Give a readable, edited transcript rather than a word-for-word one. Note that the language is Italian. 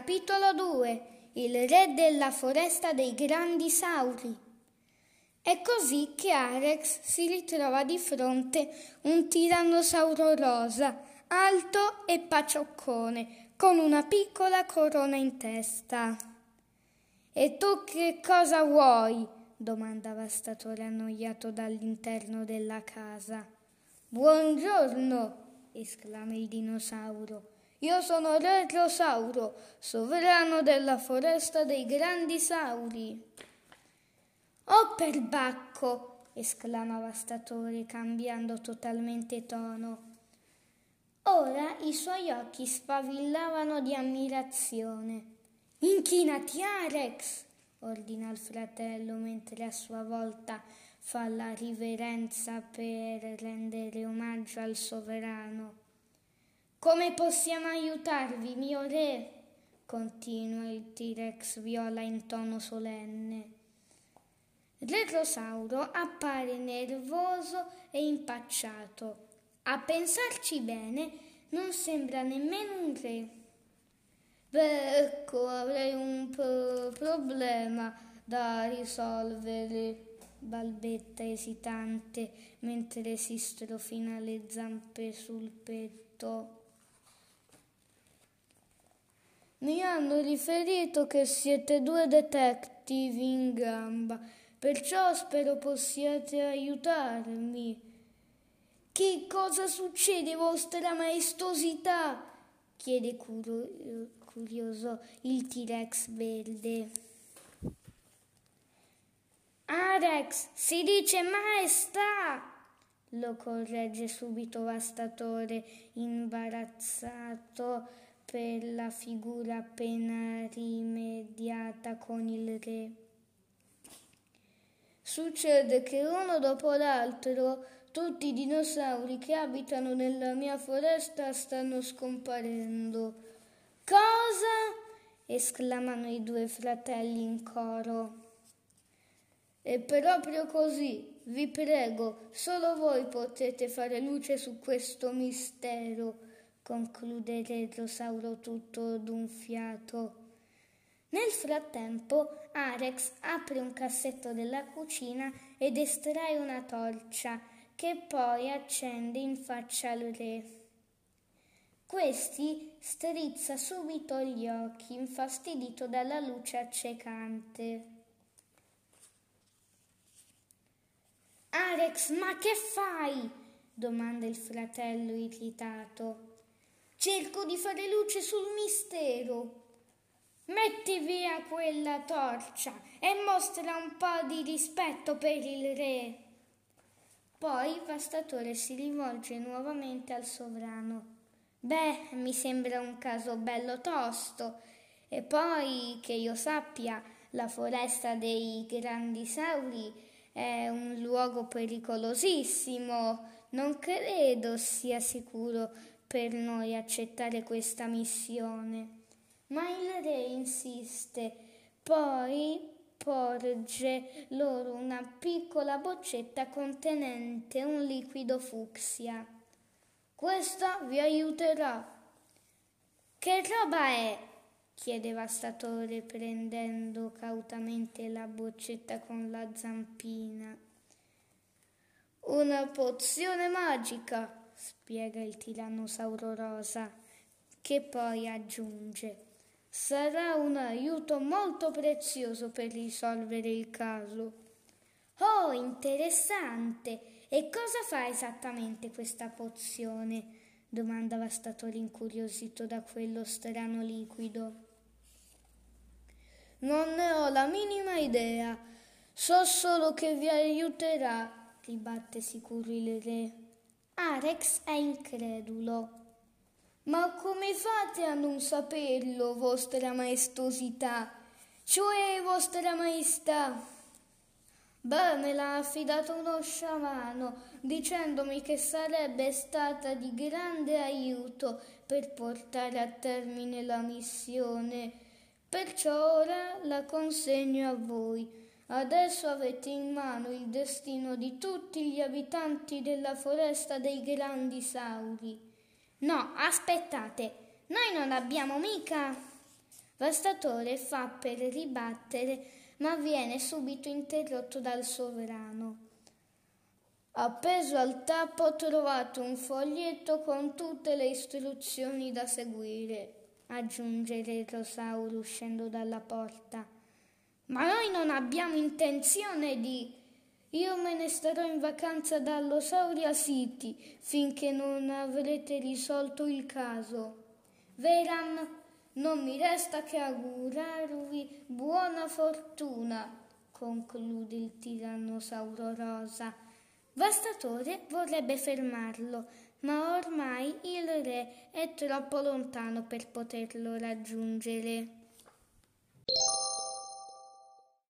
Capitolo 2. Il re della foresta dei grandi sauri. È così che Arex si ritrova di fronte un tirannosauro rosa, alto e pacioccone, con una piccola corona in testa. «E tu che cosa vuoi?» domanda Vastatore, annoiato dall'interno della casa. «Buongiorno!» esclama il dinosauro. «Io sono Re Rosauro, sovrano della foresta dei grandi sauri». «Oh, perbacco!» esclama Vastatore, cambiando totalmente tono. Ora i suoi occhi sfavillavano di ammirazione. «Inchinati, Arex!» ordina il fratello, mentre a sua volta fa la riverenza per rendere omaggio al sovrano. «Come possiamo aiutarvi, mio re?» continua il T-Rex viola in tono solenne. Re Rosauro appare nervoso e impacciato. A pensarci bene, non sembra nemmeno un re. «Beh, ecco, avrei un problema da risolvere», balbetta esitante, mentre si strofina le zampe sul petto. «Mi hanno riferito che siete due detective in gamba, perciò spero possiate aiutarmi». «Che cosa succede, vostra maestosità?» chiede curioso il T-Rex verde. «Arex, si dice maestà!» lo corregge subito Vastatore, imbarazzato per la figura appena rimediata con il re. Succede che uno dopo l'altro tutti i dinosauri che abitano nella mia foresta stanno scomparendo. «Cosa?» esclamano i due fratelli in coro. «È proprio così, vi prego, solo voi potete fare luce su questo mistero», conclude Re Rosauro tutto d'un fiato. Nel frattempo Arex apre un cassetto della cucina ed estrae una torcia che poi accende in faccia al re. Questi strizza subito gli occhi, infastidito dalla luce accecante. «Arex, ma che fai?» domanda il fratello irritato. «Cerco di fare luce sul mistero». «Metti via quella torcia e mostra un po' di rispetto per il re». Poi Vastatore si rivolge nuovamente al sovrano. «Beh, mi sembra un caso bello tosto. E poi, che io sappia, la foresta dei grandi sauri è un luogo pericolosissimo. Non credo sia sicuro per noi accettare questa missione». Ma il re insiste, poi porge loro una piccola boccetta contenente un liquido fucsia. «Questa vi aiuterà». «Che roba è?» chiede Vastatore, prendendo cautamente la boccetta con la zampina. «Una pozione magica», spiega il tirannosauro rosa, che poi aggiunge: «Sarà un aiuto molto prezioso per risolvere il caso». «Oh, interessante! E cosa fa esattamente questa pozione?» domanda Vastatore, incuriosito da quello strano liquido. «Non ne ho la minima idea, so solo che vi aiuterà», ribatte sicuro il re. Arex è incredulo. «Ma come fate a non saperlo, vostra maestosità? Cioè, vostra maestà?» «Beh, me l'ha affidato uno sciamano, dicendomi che sarebbe stata di grande aiuto per portare a termine la missione. Perciò ora la consegno a voi. Adesso avete in mano il destino di tutti gli abitanti della foresta dei grandi sauri». «No, aspettate, noi non abbiamo mica...» Vastatore fa per ribattere, ma viene subito interrotto dal sovrano. Appeso al tappo ho trovato un foglietto con tutte le istruzioni da seguire, aggiunge Re Rosauro uscendo dalla porta. Ma noi non abbiamo intenzione di... Io me ne starò in vacanza dallo Sauria City finché non avrete risolto il caso. Veram, non mi resta che augurarvi buona fortuna, conclude il tirannosauro rosa. Vastatore vorrebbe fermarlo, ma ormai il re è troppo lontano per poterlo raggiungere.